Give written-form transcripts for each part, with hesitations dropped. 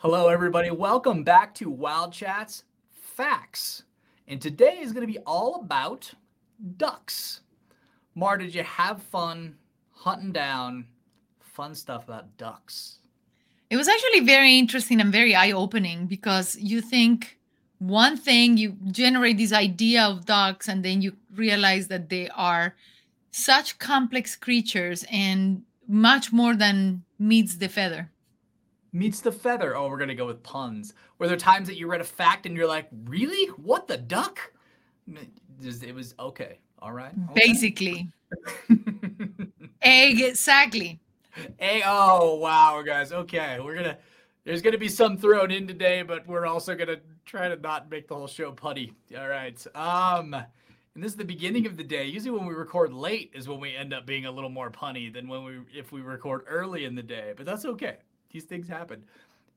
Hello, everybody. Welcome back to Wild Chats Facts. And today is going to be all about ducks. Mar, did you have fun hunting down fun stuff about ducks? It was actually very interesting and very eye-opening because you think one thing, you generate this idea of ducks, and then you realize that they are such complex creatures and much more than meets the feather. Meets the feather. Oh, we're going to go with puns. Were there times that you read a fact and you're like, really? What the duck? It was okay. All right. Okay. Basically. Exactly. Oh, wow, guys. Okay. There's going to be some thrown in today, but we're also going to try to not make the whole show putty. All right. And this is the beginning of the day. Usually when we record late is when we end up being a little more punny than if we record early in the day, but that's okay. These things happen.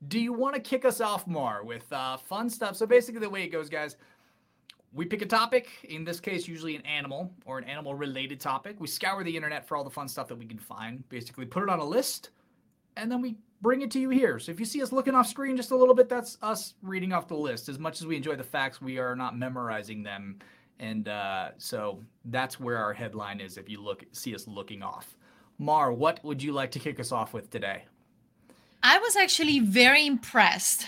Do you want to kick us off, Mar, with fun stuff? So basically the way it goes, guys, we pick a topic, in this case, usually an animal or an animal-related topic. We scour the internet for all the fun stuff that we can find, basically put it on a list, and then we bring it to you here. So if you see us looking off screen just a little bit, that's us reading off the list. As much as we enjoy the facts, we are not memorizing them. And so that's where our headline is if you see us looking off. Mar, what would you like to kick us off with today? I was actually very impressed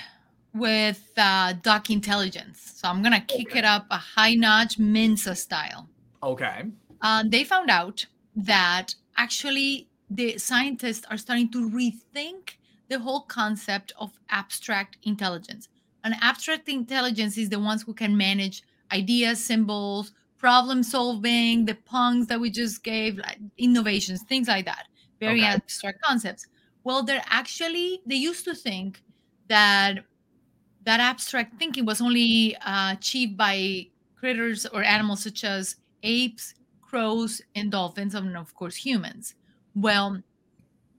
with duck intelligence. So I'm going to kick it up a high notch, Mensa style. Okay. They found out that actually the scientists are starting to rethink the whole concept of abstract intelligence. And abstract intelligence is the ones who can manage ideas, symbols, problem solving, the puns that we just gave, like innovations, things like that. Very abstract concepts. Well, they used to think that abstract thinking was only achieved by critters or animals such as apes, crows, and dolphins, and of course humans. Well,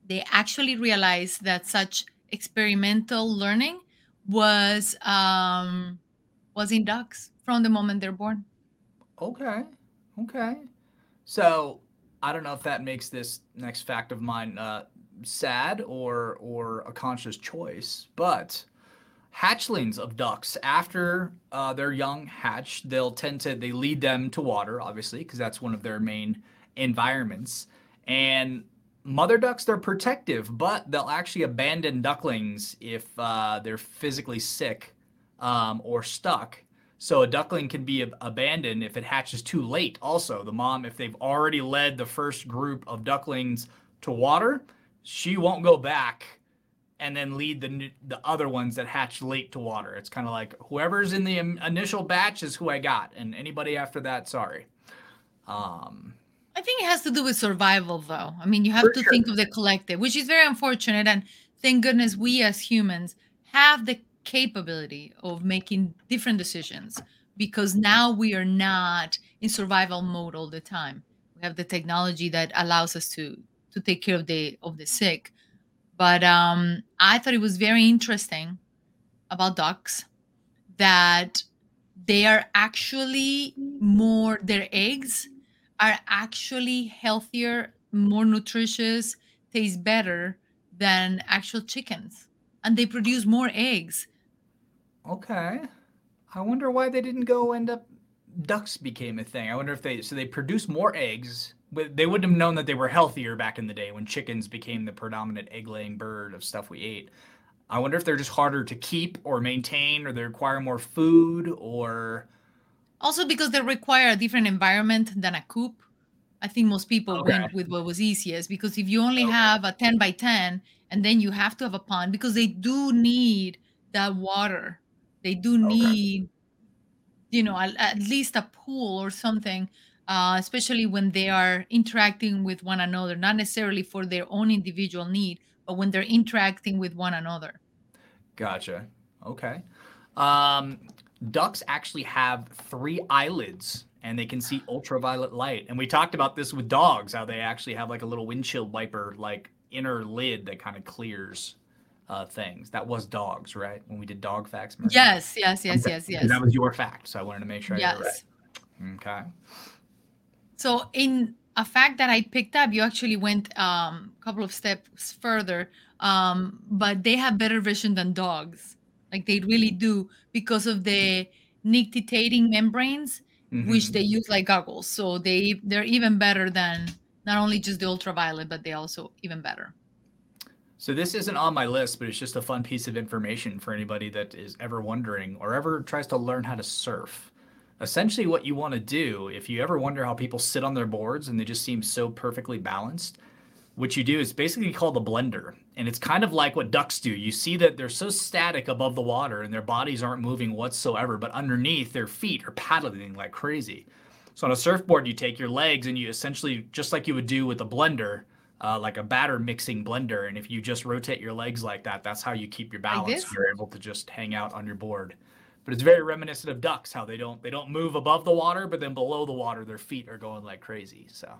they actually realized that such experimental learning was in ducks from the moment they're born. Okay. So I don't know if that makes this next fact of mine sad or a conscious choice, but hatchlings of ducks, after their young hatch, they lead them to water, obviously, because that's one of their main environments. And mother ducks, they're protective, but they'll actually abandon ducklings if they're physically sick or stuck. So a duckling can be abandoned if it hatches too late. Also, the mom, if they've already led the first group of ducklings to water, she won't go back and then lead the other ones that hatch late to water. It's kind of like whoever's in the initial batch is who I got, and anybody after that, sorry. I think it has to do with survival, though. I mean, you have to think of the collective, which is very unfortunate, and thank goodness we as humans have the capability of making different decisions because now we are not in survival mode all the time. We have the technology that allows us to take care of the sick. But I thought it was very interesting about ducks that their eggs are actually healthier, more nutritious, taste better than actual chickens. And they produce more eggs. Okay. I wonder why they didn't ducks became a thing. I wonder if they produce more eggs. They wouldn't have known that they were healthier back in the day when chickens became the predominant egg-laying bird of stuff we ate. I wonder if they're just harder to keep or maintain, or they require more food, or... Also because they require a different environment than a coop. I think most people went with what was easiest, because if you only have a 10 by 10, and then you have to have a pond, because they do need that water. They do need, at least a pool or something. Especially when they are interacting with one another, not necessarily for their own individual need, but when they're interacting with one another. Gotcha. Okay. Ducks actually have 3 eyelids, and they can see ultraviolet light. And we talked about this with dogs, how they actually have like a little windshield wiper, like inner lid that kind of clears things. That was dogs, right? When we did dog facts. Remember? Yes. That was your fact, so I wanted to make sure I got it right. Okay. So in a fact that I picked up, you actually went a couple of steps further, but they have better vision than dogs. Like they really do, because of the nictitating membranes, mm-hmm. which they use like goggles. So they're even better than not only just the ultraviolet, but they also even better. So this isn't on my list, but it's just a fun piece of information for anybody that is ever wondering or ever tries to learn how to surf. Essentially what you want to do, if you ever wonder how people sit on their boards and they just seem so perfectly balanced, what you do is basically called a blender. And it's kind of like what ducks do. You see that they're so static above the water and their bodies aren't moving whatsoever, but underneath their feet are paddling like crazy. So on a surfboard, you take your legs and you essentially, just like you would do with a blender, like a batter mixing blender. And if you just rotate your legs like that, that's how you keep your balance. You're able to just hang out on your board. But it's very reminiscent of ducks, how they don't move above the water, but then below the water, their feet are going like crazy. So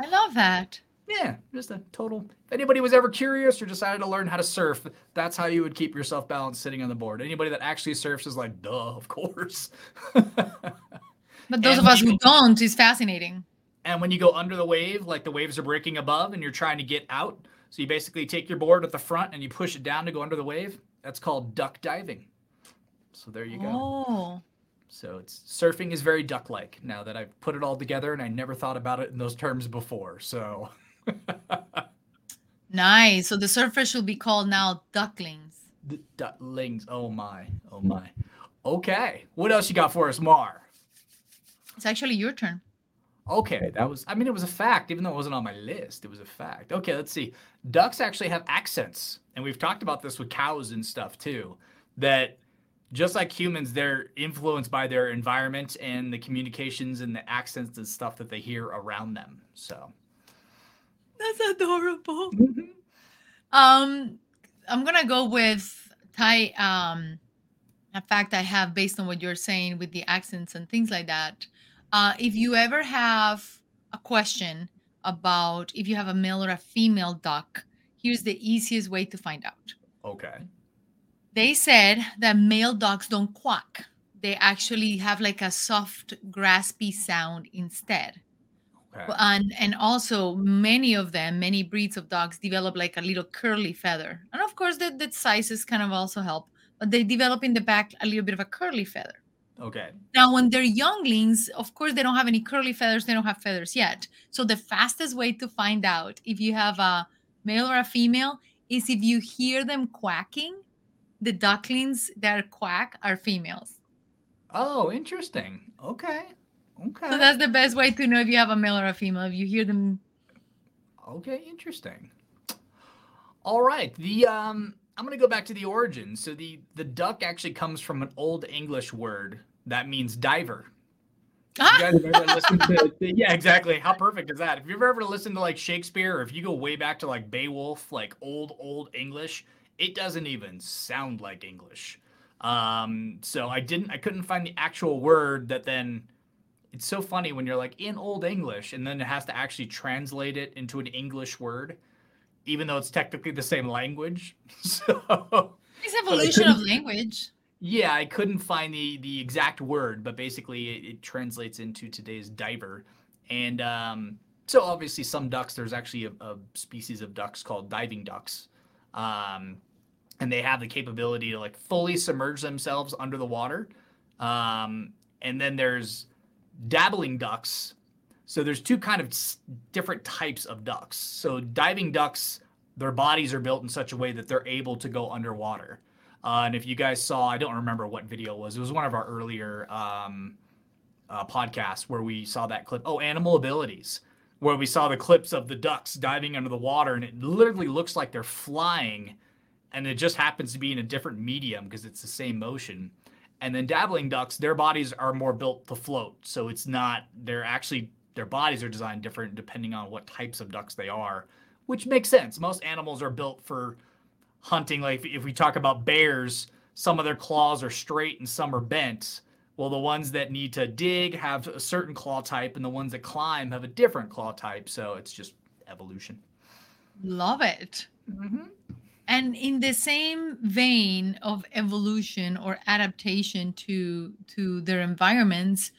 I love that. Yeah, just a total. If anybody was ever curious or decided to learn how to surf, that's how you would keep yourself balanced sitting on the board. Anybody that actually surfs is like, duh, of course. But those of us who don't, is fascinating. And when you go under the wave, like the waves are breaking above and you're trying to get out. So you basically take your board at the front and you push it down to go under the wave. That's called duck diving. So there you go. Oh. So it's surfing is very duck-like now that I've put it all together, and I never thought about it in those terms before. So. Nice. So the surfers should be called now ducklings. Ducklings. Oh my. Oh my. Okay. What else you got for us, Mar? It's actually your turn. Okay. It was a fact, even though it wasn't on my list. It was a fact. Okay. Let's see. Ducks actually have accents. And we've talked about this with cows and stuff too, that just like humans, they're influenced by their environment and the communications and the accents and stuff that they hear around them. So. That's adorable. Mm-hmm. I'm gonna go with Ty. A fact I have based on what you're saying with the accents and things like that. If you ever have a question about if you have a male or a female duck, here's the easiest way to find out. Okay. They said that male ducks don't quack. They actually have like a soft, graspy sound instead. Okay. And also many breeds of dogs develop like a little curly feather. And of course the sizes kind of also help, but they develop in the back a little bit of a curly feather. Okay. Now, when they're younglings, of course, they don't have any curly feathers. They don't have feathers yet. So the fastest way to find out if you have a male or a female is if you hear them quacking. The ducklings that quack are females. Oh, interesting. Okay. Okay. So that's the best way to know if you have a male or a female. If you hear them. Okay, interesting. All right. The I'm going to go back to the origin. So the duck actually comes from an old English word that means diver. You guys have ever listened to, yeah, exactly. How perfect is that? If you've ever listened to like Shakespeare, or if you go way back to like Beowulf, like old English, it doesn't even sound like English. So I couldn't find the actual word that then. It's so funny when you're like in Old English and then it has to actually translate it into an English word, even though it's technically the same language. So it's evolution of language. Yeah, I couldn't find the exact word, but basically it translates into today's diver. And so obviously some ducks, there's actually a species of ducks called diving ducks. And they have the capability to like fully submerge themselves under the water. And then there's dabbling ducks. So there's two kind of different types of ducks. So diving ducks, their bodies are built in such a way that they're able to go underwater. And if you guys saw, I don't remember what video it was one of our earlier podcasts where we saw that clip. Oh, Animal Abilities, where we saw the clips of the ducks diving under the water, and it literally looks like they're flying, and it just happens to be in a different medium because it's the same motion. And then dabbling ducks, their bodies are more built to float. So it's not, their bodies are designed different depending on what types of ducks they are, which makes sense. Most animals are built for hunting. Like if we talk about bears, some of their claws are straight and some are bent. Well, the ones that need to dig have a certain claw type, and the ones that climb have a different claw type. So it's just evolution. Love it. Mm-hmm. And in the same vein of evolution or adaptation to their environments,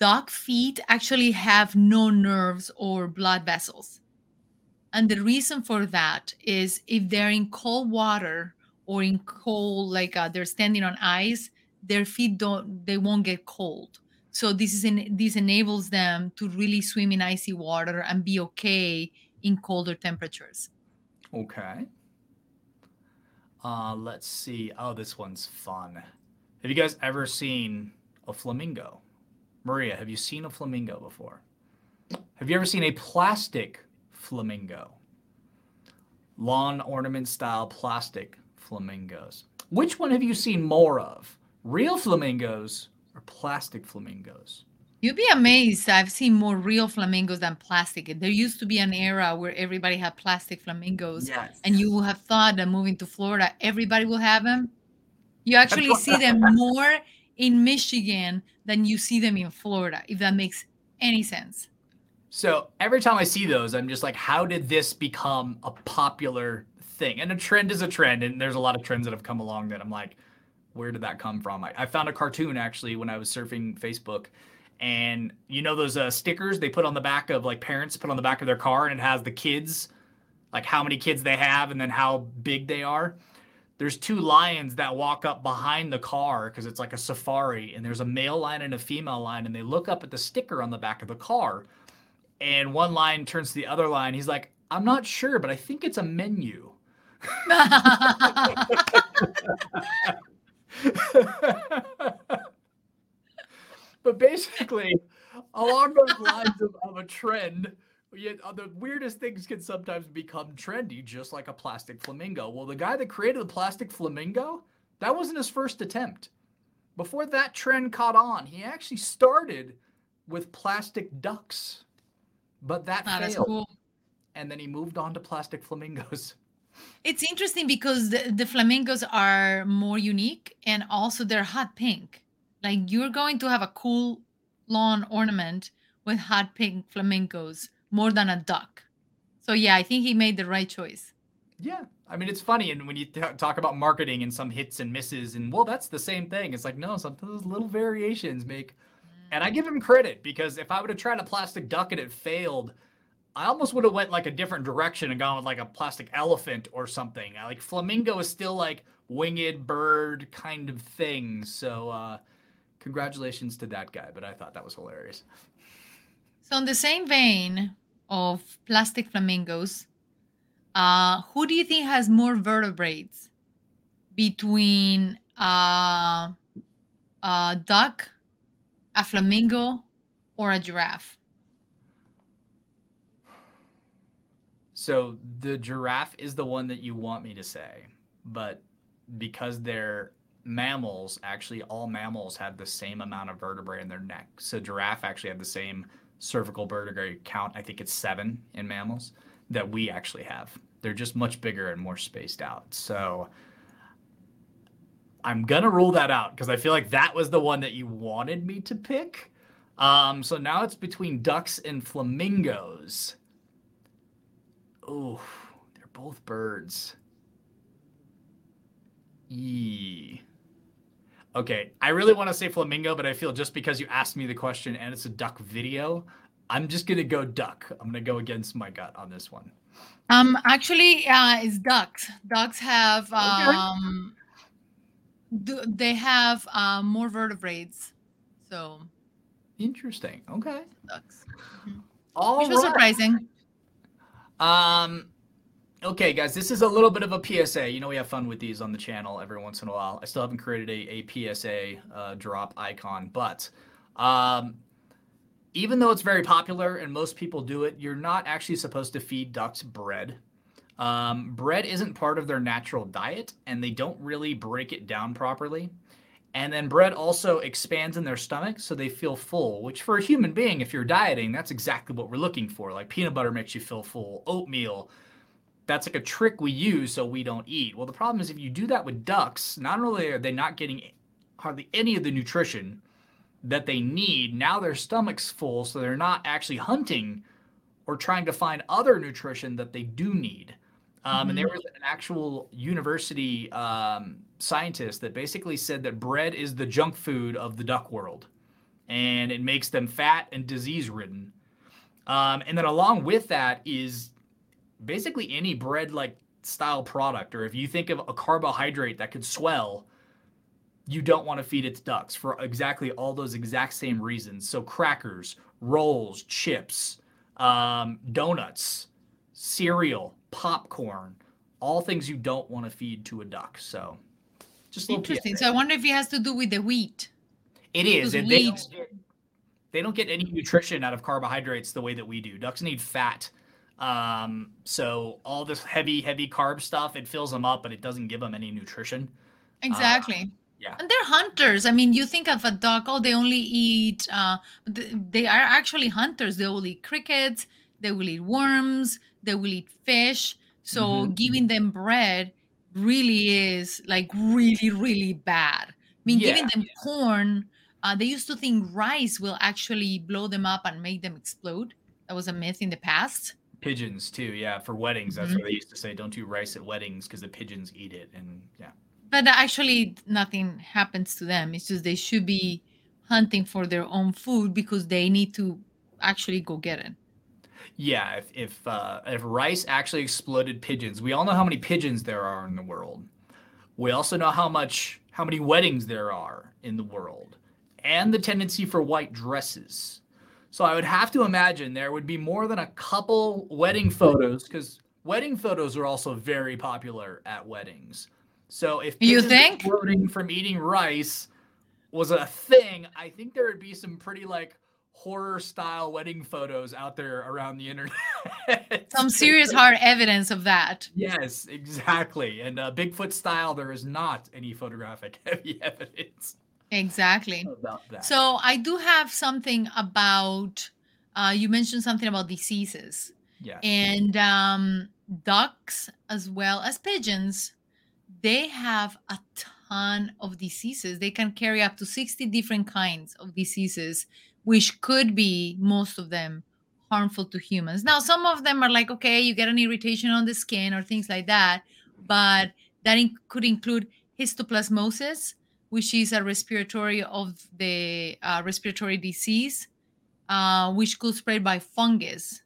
duck feet actually have no nerves or blood vessels. And the reason for that is if they're in cold water or in cold, like they're standing on ice, their feet won't get cold. So this enables them to really swim in icy water and be okay in colder temperatures. Okay. Let's see. Oh, this one's fun. Have you guys ever seen a flamingo? Maria, have you seen a flamingo before? Have you ever seen a plastic flamingo? Lawn ornament style plastic flamingos. Which one have you seen more of? Real flamingos or plastic flamingos? You'd be amazed. I've seen more real flamingos than plastic. There used to be an era where everybody had plastic flamingos. Yes. And you would have thought that moving to Florida, everybody will have them. You actually see them more in Michigan than you see them in Florida, if that makes any sense. So every time I see those, I'm just like, how did this become a popular thing? And a trend is a trend. And there's a lot of trends that have come along that I'm like, where did that come from? I found a cartoon actually when I was surfing Facebook. And you know those stickers they put on the back of, like, parents put on the back of their car, and it has the kids, like how many kids they have and then how big they are. There's two lions that walk up behind the car because it's like a safari, and there's a male lion and a female lion, and they look up at the sticker on the back of the car. And one lion turns to the other lion. He's like, I'm not sure, but I think it's a menu. But basically, along those lines of a trend, the weirdest things can sometimes become trendy, just like a plastic flamingo. Well, the guy that created the plastic flamingo, that wasn't his first attempt. Before that trend caught on, he actually started with plastic ducks, but that failed. Cool. And then he moved on to plastic flamingos. It's interesting because the flamingos are more unique, and also they're hot pink. Like, you're going to have a cool lawn ornament with hot pink flamingos more than a duck. So, yeah, I think he made the right choice. Yeah. I mean, it's funny. And when you talk about marketing and some hits and misses, and, well, that's the same thing. It's like, no, sometimes those little variations make. And I give him credit, because if I would have tried a plastic duck and it failed, I almost would have went like a different direction and gone with like a plastic elephant or something. Like, flamingo is still like winged bird kind of thing. So, congratulations to that guy, but I thought that was hilarious. So in the same vein of plastic flamingos, who do you think has more vertebrates between a duck, a flamingo, or a giraffe? So the giraffe is the one that you want me to say, but because they're mammals, actually all mammals have the same amount of vertebrae in their neck. So giraffe actually have the same cervical vertebrae count. I think it's 7 in mammals that we actually have. They're just much bigger and more spaced out. So I'm going to rule that out because I feel like that was the one that you wanted me to pick. So now it's between ducks and flamingos. Oh, they're both birds. Eee. Okay, I really want to say flamingo, but I feel just because you asked me the question and it's a duck video, I'm just going to go duck. I'm going to go against my gut on this one. Actually, it's ducks. Ducks have, they have more vertebrates. So. Interesting. Okay. Ducks. All Which was right. surprising. Okay, guys, this is a little bit of a PSA. You know, we have fun with these on the channel every once in a while. I still haven't created a PSA drop icon, but even though it's very popular and most people do it, you're not actually supposed to feed ducks bread. Bread isn't part of their natural diet, and they don't really break it down properly. And then bread also expands in their stomach, so they feel full, which for a human being, if you're dieting, that's exactly what we're looking for. Like, peanut butter makes you feel full, oatmeal. That's like a trick we use so we don't eat. Well, the problem is if you do that with ducks, not only are they not getting hardly any of the nutrition that they need, now their stomach's full, so they're not actually hunting or trying to find other nutrition that they do need. And there was an actual university scientist that basically said that bread is the junk food of the duck world. and it makes them fat and disease-ridden. And then along with that is basically any bread-like style product, or if you think of a carbohydrate that could swell, you don't want to feed it to ducks for exactly all those exact same reasons. So crackers, rolls, chips, donuts, cereal, popcorn, all things you don't want to feed to a duck. So just interesting. So I wonder if it has to do with the wheat. It is. And they don't get any nutrition out of carbohydrates the way that we do. Ducks need fat. So all this heavy carb stuff, it fills them up, but it doesn't give them any nutrition. Exactly. Yeah. And they're hunters. I mean, you think of a duck, they only eat, they are actually hunters. They will eat crickets, they will eat worms, they will eat fish. So giving them bread really is like really, really bad. I mean, giving them corn, they used to think rice will actually blow them up and make them explode. That was a myth in the past. Pigeons too. Yeah. For weddings. That's what they used to say. Don't do rice at weddings because the pigeons eat it. And yeah. But actually, nothing happens to them. It's just they should be hunting for their own food because they need to actually go get it. Yeah, if rice actually exploded pigeons, we all know how many pigeons there are in the world. We also know how many weddings there are in the world, and the tendency for white dresses. So I would have to imagine there would be more than a couple wedding photos, because wedding photos are also very popular at weddings. So if you think exploding from eating rice was a thing, I think there would be some pretty horror-style wedding photos out there around the internet. Some serious hard evidence of that. Yes, exactly. And Bigfoot style, there is not any photographic heavy evidence. Exactly. About that. So I do have something about, you mentioned something about diseases. Yeah. And ducks as well as pigeons, they have a ton of diseases. They can carry up to 60 different kinds of diseases, which could be, most of them, harmful to humans. Now, some of them are like, okay, you get an irritation on the skin or things like that, but that could include histoplasmosis, which is a respiratory disease, which could spread by fungus,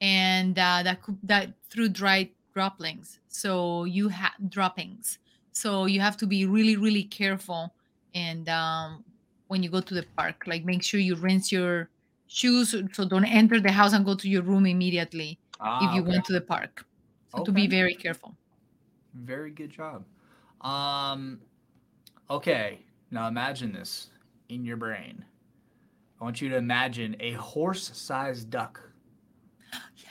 and that through dry droppings. So you have droppings. So you have to be really, really careful, and when you go to the park, make sure you rinse your shoes. So don't enter the house and go to your room immediately if you went to the park. So to be very careful. Very good job. Okay. Now imagine this in your brain. I want you to imagine a horse-sized duck. Yeah.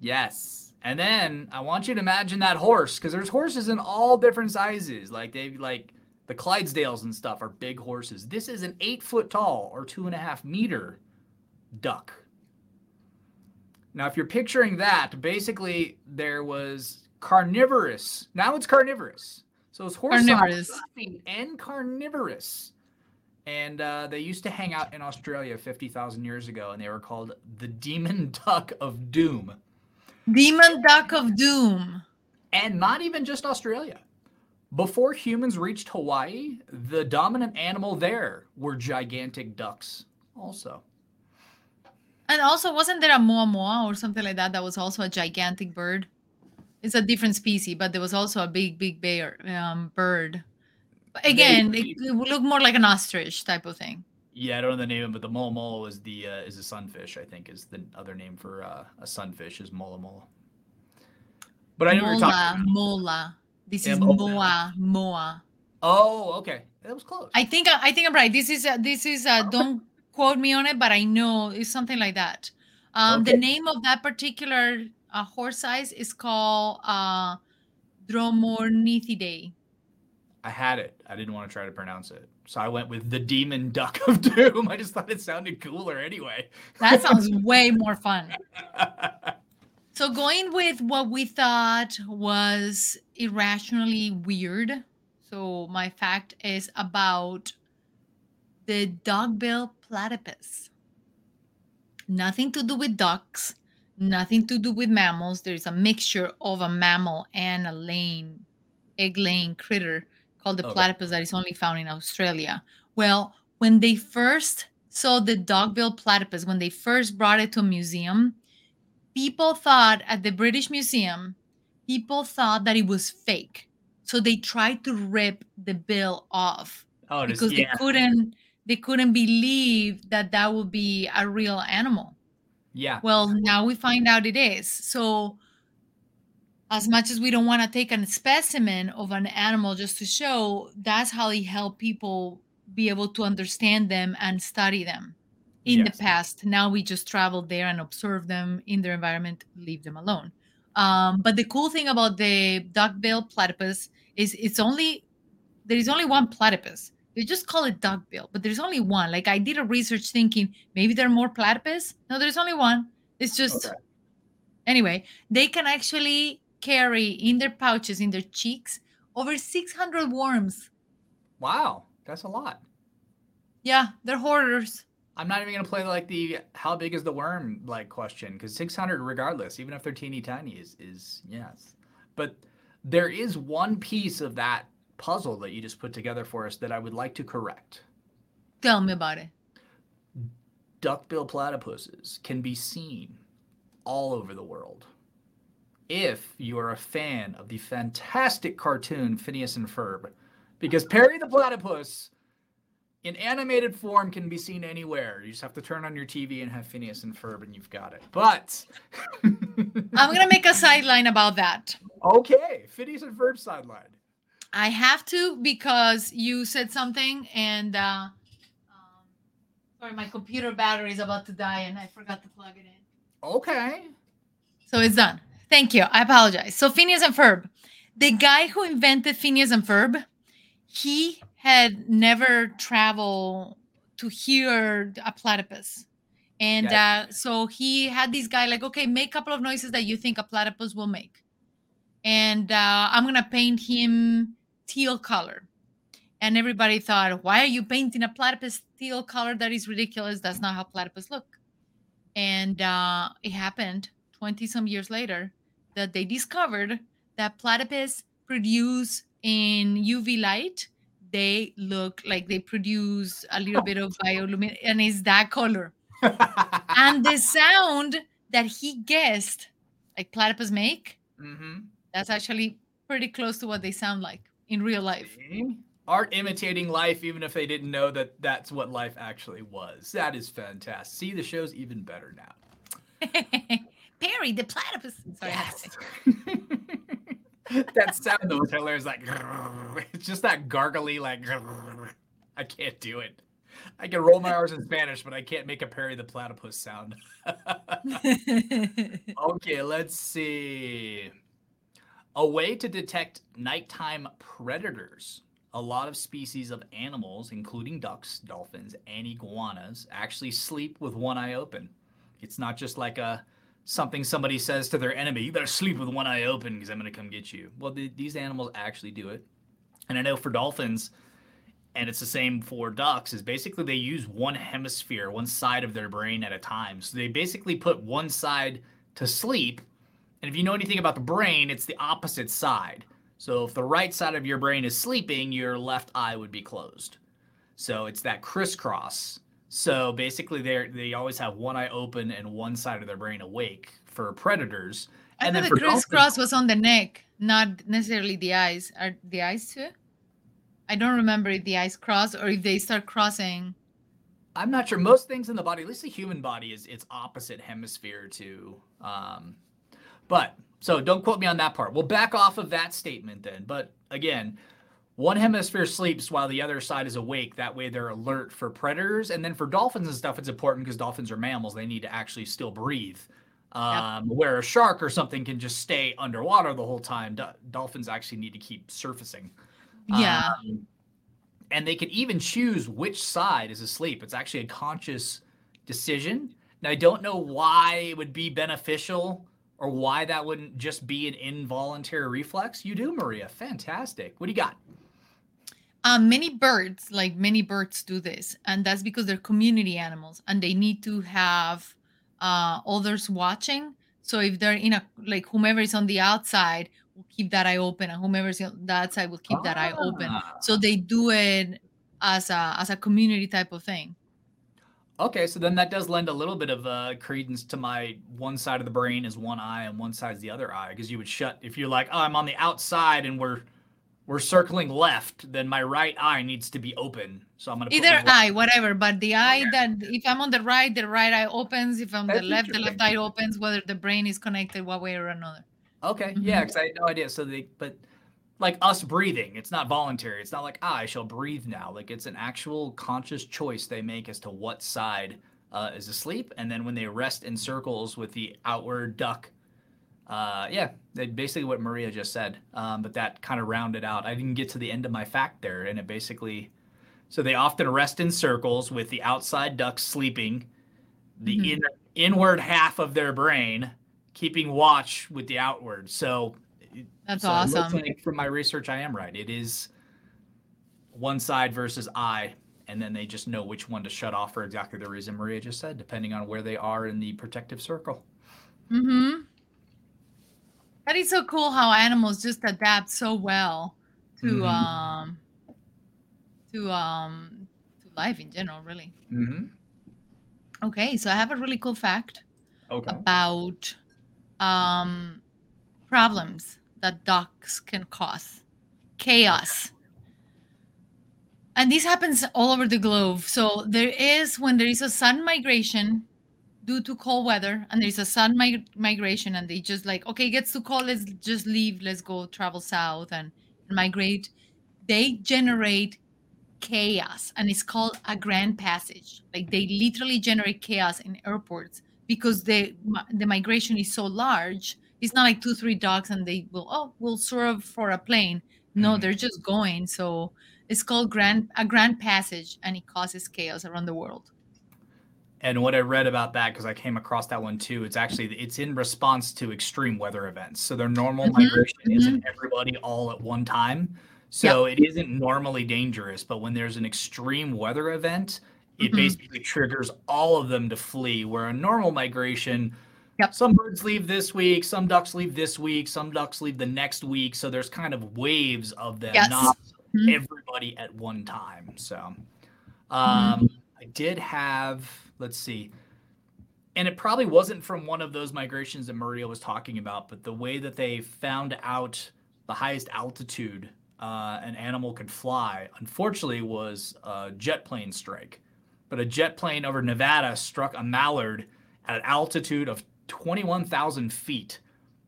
Yes. And then I want you to imagine that horse, because there's horses in all different sizes. The Clydesdales and stuff are big horses. This is an 8 foot tall or 2.5 meter duck. Now, if you're picturing that, basically there was carnivorous. Now it's carnivorous. So it's horse-sized and carnivorous. And they used to hang out in Australia 50,000 years ago, and they were called the Demon Duck of Doom. Demon Duck of Doom. And not even just Australia. Before humans reached Hawaii, the dominant animal there were gigantic ducks also. And also, wasn't there a Moa moa or something like that was also a gigantic bird? It's a different species, but there was also a big bear bird. But again, it looked more like an ostrich type of thing. Yeah, I don't know the name of it, but the Mola mola is a sunfish, I think, is the other name for a sunfish is Mola mola. But I know what you're talking about. Mola. This is Moa. Oh, okay. That was close. I think I'm right. This is don't quote me on it, but I know it's something like that. Okay. The name of that particular horse size is called Dromornithidae. I had it. I didn't want to try to pronounce it. So I went with the Demon Duck of Doom. I just thought it sounded cooler anyway. That sounds way more fun. So going with what we thought was irrationally weird. So my fact is about the dogbill platypus. Nothing to do with ducks, nothing to do with mammals. There's a mixture of a mammal and a egg-laying critter called the platypus that is only found in Australia. Well, when they first saw the dog-billed platypus, when they first brought it to a museum, people thought at the British Museum, people thought that it was fake. So they tried to rip the bill off because they couldn't believe that would be a real animal. Yeah. Well, now we find out it is. So as much as we don't want to take a specimen of an animal just to show, that's how he helped people be able to understand them and study them in the past. Now we just travel there and observe them in their environment, leave them alone. But the cool thing about the duck-billed platypus is there is only one platypus. They just call it duck-billed, but there's only one. Like I did a research thinking maybe there are more platypus. No, there's only one. It's just anyway. They can actually carry in their pouches, in their cheeks, over 600 worms. Wow, that's a lot. Yeah, they're hoarders. I'm not even going to play like the how big is the worm like question, because 600 regardless, even if they're teeny tiny, is yes. But there is one piece of that puzzle that you just put together for us that I would like to correct. Tell me about it. Duck-billed platypuses can be seen all over the world. If you are a fan of the fantastic cartoon Phineas and Ferb, because Perry the Platypus in animated form can be seen anywhere. You just have to turn on your TV and have Phineas and Ferb and you've got it. But I'm going to make a sideline about that. Okay. Phineas and Ferb sideline. I have to because you said something and sorry, my computer battery is about to die and I forgot to plug it in. Okay. So it's done. Thank you. I apologize. So Phineas and Ferb. The guy who invented Phineas and Ferb, he had never traveled to hear a platypus. And so he had this guy like, okay, make a couple of noises that you think a platypus will make. And I'm going to paint him teal color. And everybody thought, why are you painting a platypus teal color? That is ridiculous. That's not how platypus look. And it happened 20 some years later that they discovered that platypus produce in UV light. They look like they produce a little bit of bioluminescence, and it's that color. And the sound that he guessed, like platypus make, that's actually pretty close to what they sound like in real life. Art imitating life, even if they didn't know that that's what life actually was. That is fantastic. See, the show's even better now. Perry the Platypus. Sorry, yes. That sound that was hilarious, like it's just that gargly, like I can't do it. I can roll my R's in Spanish, but I can't make a Perry the Platypus sound. Okay, let's see. A way to detect nighttime predators. A lot of species of animals, including ducks, dolphins, and iguanas, actually sleep with one eye open. It's not just like something somebody says to their enemy, you better sleep with one eye open because I'm going to come get you. Well, these animals actually do it. And I know for dolphins, and it's the same for ducks, is basically they use one hemisphere, one side of their brain at a time. So they basically put one side to sleep. And if you know anything about the brain, it's the opposite side. So if the right side of your brain is sleeping, your left eye would be closed. So it's that crisscross. So basically, they always have one eye open and one side of their brain awake for predators. And I thought the crisscross was on the neck, not necessarily the eyes. Are the eyes too? I don't remember if the eyes cross or if they start crossing. I'm not sure. Most things in the body, at least the human body, is its opposite hemisphere to. But so don't quote me on that part. We'll back off of that statement then. But again, one hemisphere sleeps while the other side is awake. That way they're alert for predators. And then for dolphins and stuff, it's important because dolphins are mammals. They need to actually still breathe. Where a shark or something can just stay underwater the whole time. Dolphins actually need to keep surfacing. Yeah. And they can even choose which side is asleep. It's actually a conscious decision. Now, I don't know why it would be beneficial or why that wouldn't just be an involuntary reflex. You do, Maria. Fantastic. What do you got? Many birds do this, and that's because they're community animals and they need to have others watching. So if they're whomever is on the outside will keep that eye open, and whomever's on the outside will keep that eye open. So they do it as a community type of thing. Okay, so then that does lend a little bit of credence to my one side of the brain is one eye and one side is the other eye, because you would shut, if you're like, oh, I'm on the outside and we're circling left, then my right eye needs to be open. So I'm going to put either eye, whatever, but the eye that if I'm on the right eye opens. If I'm on the left eye opens, whether the brain is connected one way or another. Okay, mm-hmm. Yeah, because I had no idea. So but like us breathing, it's not voluntary. It's not like, I shall breathe now. Like it's an actual conscious choice they make as to what side is asleep. And then when they rest in circles with the outward duck, basically what Maria just said, but that kind of rounded out. I didn't get to the end of my fact there, and it basically, so they often rest in circles with the outside duck sleeping, the mm-hmm. inward half of their brain keeping watch with the outward. So that's awesome. From my research, I am right. It is one side versus eye, and then they just know which one to shut off for exactly the reason Maria just said, depending on where they are in the protective circle. Mm-hmm. That is so cool how animals just adapt so well to mm-hmm. To life in general, really. Mm-hmm. Okay, so I have a really cool fact about problems that ducks can cause. Chaos. And this happens all over the globe. So when there is a sun migration due to cold weather, and there's a sun migration, and they just like, okay, it gets too cold, let's just leave, let's go travel south and migrate. They generate chaos, and it's called a grand passage. Like they literally generate chaos in airports because the migration is so large. It's not like 2-3 ducks and they will, we'll serve for a plane. No, they're just going. So it's called a grand passage, and it causes chaos around the world. And what I read about that, because I came across that one too, it's in response to extreme weather events. So their normal mm-hmm. migration mm-hmm. isn't everybody all at one time. So it isn't normally dangerous, but when there's an extreme weather event, it mm-hmm. basically triggers all of them to flee, where a normal migration, some birds leave this week, some ducks leave this week, some ducks leave the next week. So there's kind of waves of them, not mm-hmm. everybody at one time. So I did have... Let's see. And it probably wasn't from one of those migrations that Maria was talking about, but the way that they found out the highest altitude an animal could fly, unfortunately, was a jet plane strike. But a jet plane over Nevada struck a mallard at an altitude of 21,000 feet.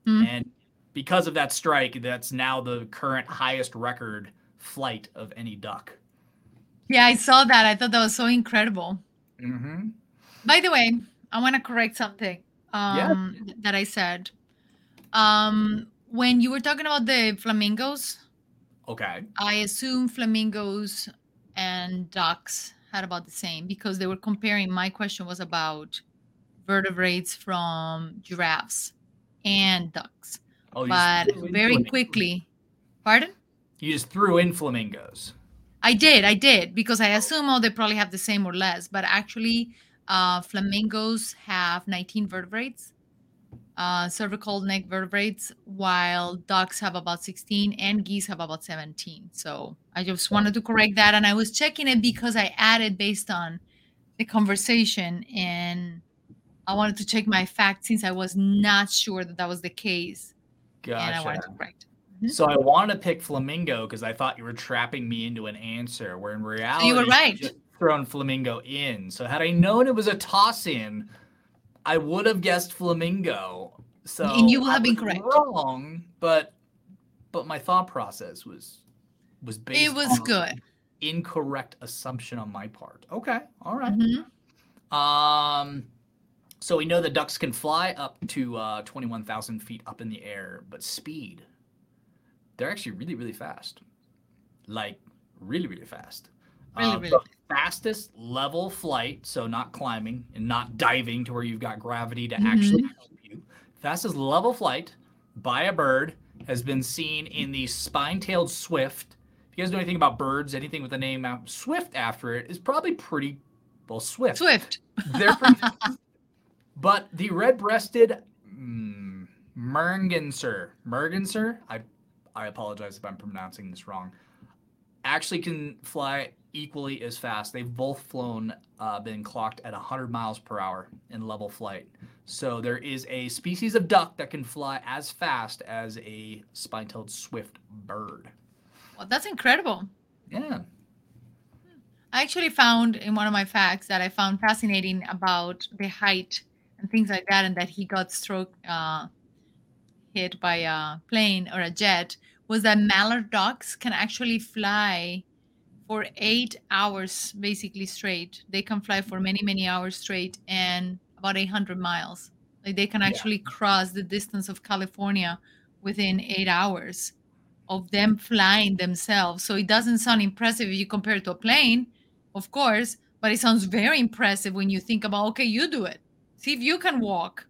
Mm-hmm. And because of that strike, that's now the current highest record flight of any duck. Yeah, I saw that. I thought that was so incredible. Mm-hmm. By the way, I want to correct something that I said. When you were talking about the flamingos, I assume flamingos and ducks had about the same, because they were comparing. My question was about vertebrates from giraffes and ducks. Oh, but very quickly. Pardon? You just threw in flamingos. I did, because I assume they probably have the same or less, but actually flamingos have 19 vertebrates, cervical neck vertebrates, while ducks have about 16 and geese have about 17. So I just wanted to correct that, and I was checking it because I added based on the conversation, and I wanted to check my fact since I was not sure that was the case. Gotcha. And I wanted to correct it. So I wanted to pick flamingo because I thought you were trapping me into an answer, where in reality you were right. You just thrown flamingo in. So had I known it was a toss-in, I would have guessed flamingo. So and you will have been correct. Wrong, but my thought process was based. It was on good. Incorrect assumption on my part. Okay, all right. Mm-hmm. So we know the ducks can fly up to 21,000 feet up in the air, but speed. They're actually really, really fast. Like, really, really fast. The fastest level flight, so not climbing and not diving to where you've got gravity to mm-hmm. actually help you. Fastest level flight by a bird has been seen in the Spine-tailed Swift. If you guys know anything about birds, anything with the name Swift after it is probably pretty, well, swift. They're pretty fast. But the red-breasted merganser, I apologize if I'm pronouncing this wrong. actually can fly equally as fast. They've both flown, been clocked at 100 miles per hour in level flight. So there is a species of duck that can fly as fast as a spine-tailed swift bird. Well, that's incredible. Yeah. I actually found in one of my facts that I found fascinating about the height and things like that, and that he got hit by a plane or a jet, was that mallard ducks can actually fly for 8 hours basically straight. They can fly for many, many hours straight and about 800 miles. Like they can actually cross the distance of California within 8 hours of them flying themselves. So it doesn't sound impressive if you compare it to a plane, of course, but it sounds very impressive when you think about, okay, you do it. See if you can walk.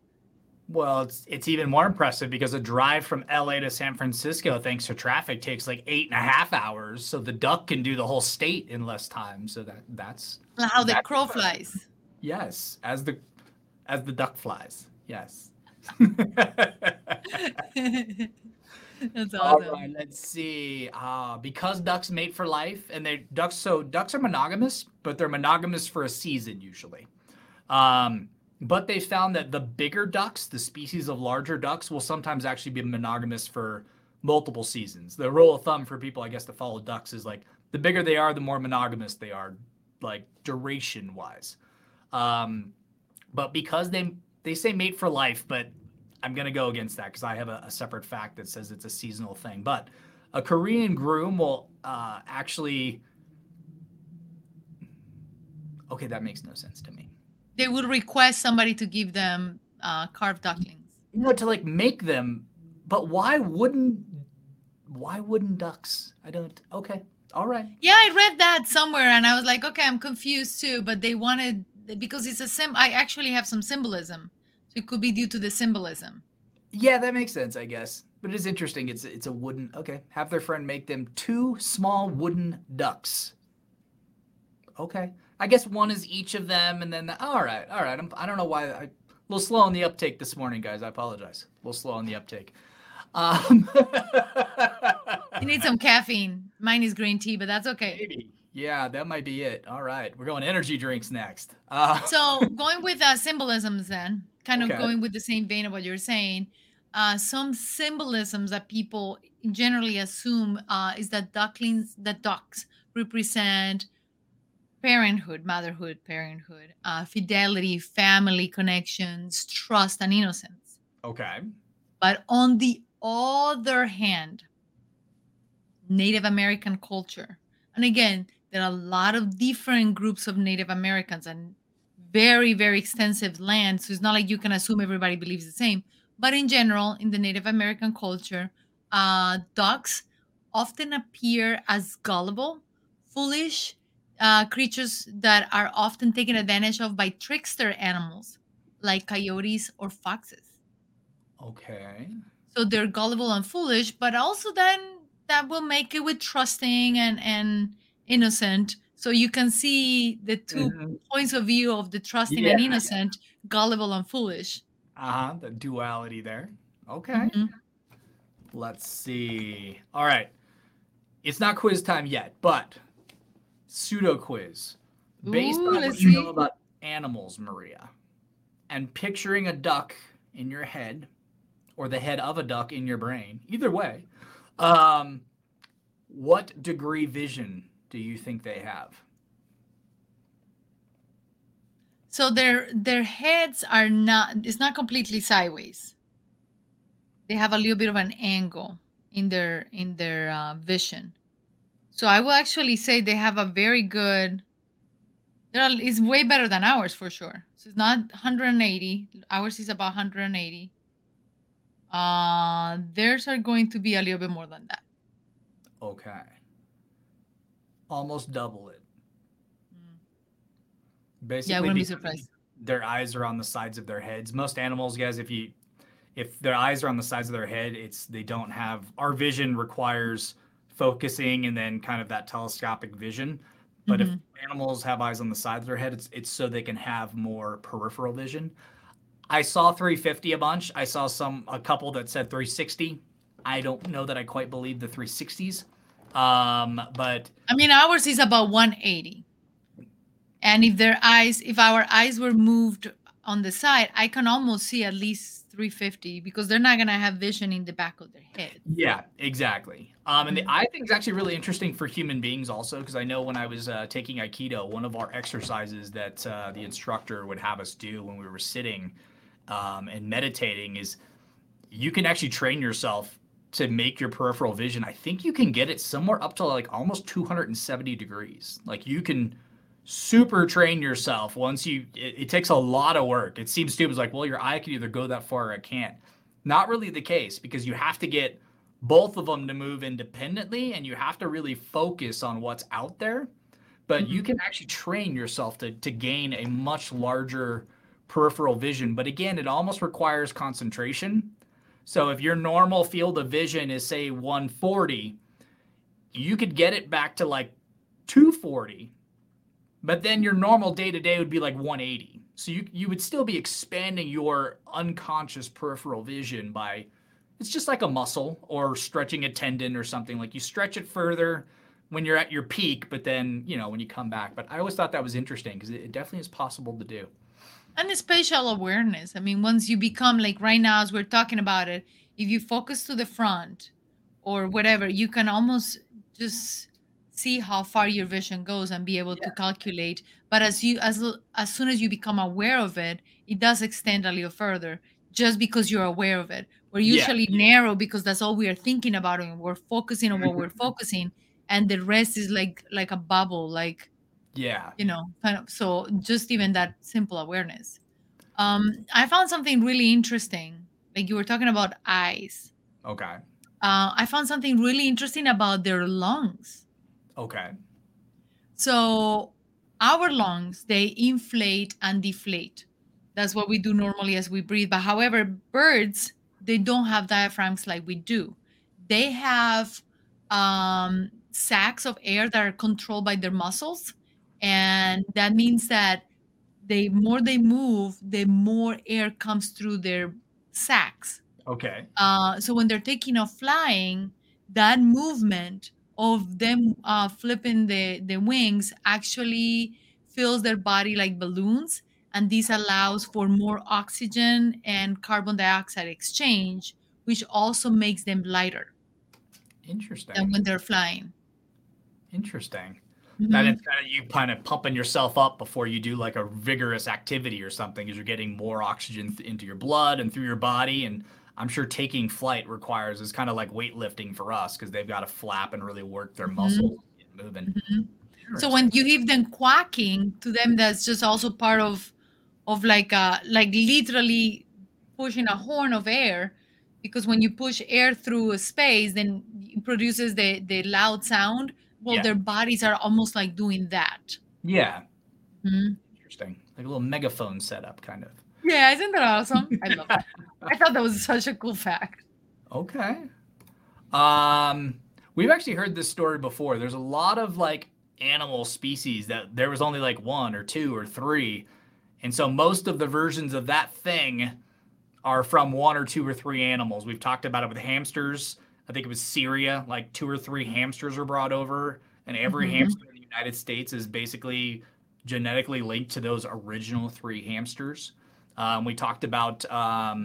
Well, it's even more impressive because a drive from LA to San Francisco, thanks to traffic, takes like 8.5 hours. So the duck can do the whole state in less time. So that's how the crow flies. Yes, as the duck flies. Yes. That's awesome. All right, let's see. Because ducks mate for life, and ducks are monogamous, but they're monogamous for a season usually. But they found that the bigger ducks, the species of larger ducks, will sometimes actually be monogamous for multiple seasons. The rule of thumb for people, I guess, to follow ducks is like the bigger they are, the more monogamous they are, like duration wise. But because they say mate for life, but I'm going to go against that because I have a separate fact that says it's a seasonal thing. But a Korean groom will actually... Okay, that makes no sense to me. They would request somebody to give them carved ducklings. No, to like make them. But why wouldn't ducks? I don't. Okay. All right. Yeah, I read that somewhere and I was like, okay, I'm confused too. But they wanted, because it's I actually have some symbolism. So it could be due to the symbolism. Yeah, that makes sense, I guess. But it is interesting. It's a wooden. Okay. Have their friend make them 2 small wooden ducks. Okay. I guess one is each of them, and then all right. I don't know why. A little slow on the uptake this morning, guys. I apologize. A little slow on the uptake. You need some caffeine. Mine is green tea, but that's okay. Maybe. Yeah, that might be it. All right, we're going energy drinks next. So going with symbolisms, then kind of going with the same vein of what you're saying. Some symbolisms that people generally assume is that ducks represent parenthood, motherhood, parenthood, fidelity, family connections, trust, and innocence. Okay. But on the other hand, Native American culture. And again, there are a lot of different groups of Native Americans and very, very extensive land. So it's not like you can assume everybody believes the same. But in general, in the Native American culture, ducks often appear as gullible, foolish, creatures that are often taken advantage of by trickster animals like coyotes or foxes. Okay. So they're gullible and foolish, but also then that will make it with trusting and innocent. So you can see the two points of view of the trusting and innocent, gullible and foolish. The duality there. Okay. Mm-hmm. Let's see. All right. It's not quiz time yet, but... pseudo quiz based on what you know about animals, Maria, and picturing a duck in your head or the head of a duck in your brain, either way, what degree vision do you think they have? So their heads are not, it's not completely sideways. They have a little bit of an angle in their vision. So I will actually say they have a very good, it's way better than ours for sure. So it's not 180. Ours is about 180. Theirs are going to be a little bit more than that. Okay. Almost double it. Basically, yeah, I wouldn't be surprised. Their eyes are on the sides of their heads. Most animals, guys, if their eyes are on the sides of their head, our vision requires focusing and then kind of that telescopic vision. But if animals have eyes on the sides of their head, it's so they can have more peripheral vision. I saw 350 a bunch. I saw a couple that said 360. I don't know that I quite believe the 360s. But I mean, ours is about 180. And if our eyes were moved on the side, I can almost see at least 350 because they're not going to have vision in the back of their head. Yeah, exactly. And the eye thing is actually really interesting for human beings also, because I know when I was taking Aikido, one of our exercises that the instructor would have us do when we were sitting and meditating is you can actually train yourself to make your peripheral vision. I think you can get it somewhere up to like almost 270 degrees. Like you can super train yourself once it takes a lot of work. It seems stupid. It's like, well, your eye can either go that far or it can't. Not really the case, because you have to get both of them to move independently, and you have to really focus on what's out there. But you can actually train yourself to gain a much larger peripheral vision. But again, it almost requires concentration. So if your normal field of vision is, say, 140, you could get it back to like 240. But then your normal day-to-day would be like 180. So you would still be expanding your unconscious peripheral vision by... It's just like a muscle or stretching a tendon or something. Like you stretch it further when you're at your peak, but then, you know, when you come back. But I always thought that was interesting because it definitely is possible to do. And the spatial awareness. I mean, once you become like right now, as we're talking about it, if you focus to the front or whatever, you can almost just see how far your vision goes and be able to calculate. But as soon as you become aware of it, it does extend a little further just because you're aware of it. We're usually narrow because that's all we are thinking about, and we're focusing on what we're focusing, and the rest is like a bubble, like you know, kind of. So just even that simple awareness. I found something really interesting. Like you were talking about eyes. Okay. I found something really interesting about their lungs. Okay. So our lungs, they inflate and deflate. That's what we do normally as we breathe. But however, birds, they don't have diaphragms like we do. They have sacs of air that are controlled by their muscles. And that means that the more they move, the more air comes through their sacs. Okay. So when they're taking off flying, that movement of them flipping the wings actually fills their body like balloons. And this allows for more oxygen and carbon dioxide exchange, which also makes them lighter. Interesting. Than when they're flying. Interesting. Mm-hmm. That it's kind of you kind of pumping yourself up before you do like a vigorous activity or something, because you're getting more oxygen into your blood and through your body. And I'm sure taking flight requires, is kind of like weightlifting for us, because they've got to flap and really work their muscles and get moving. Mm-hmm. So when you hear them quacking, to them, that's just also part of like literally pushing a horn of air, because when you push air through a space, then it produces the loud sound. Well, their bodies are almost like doing that. Yeah. Mm-hmm. Interesting. Like a little megaphone setup, kind of. Yeah, isn't that awesome? I love that. I thought that was such a cool fact. Okay. We've actually heard this story before. There's a lot of like animal species that there was only like one or two or three. And so most of the versions of that thing are from one or two or three animals. We've talked about it with hamsters. I think it was Syria, like two or three hamsters were brought over. And every hamster in the United States is basically genetically linked to those original three hamsters. We talked about, I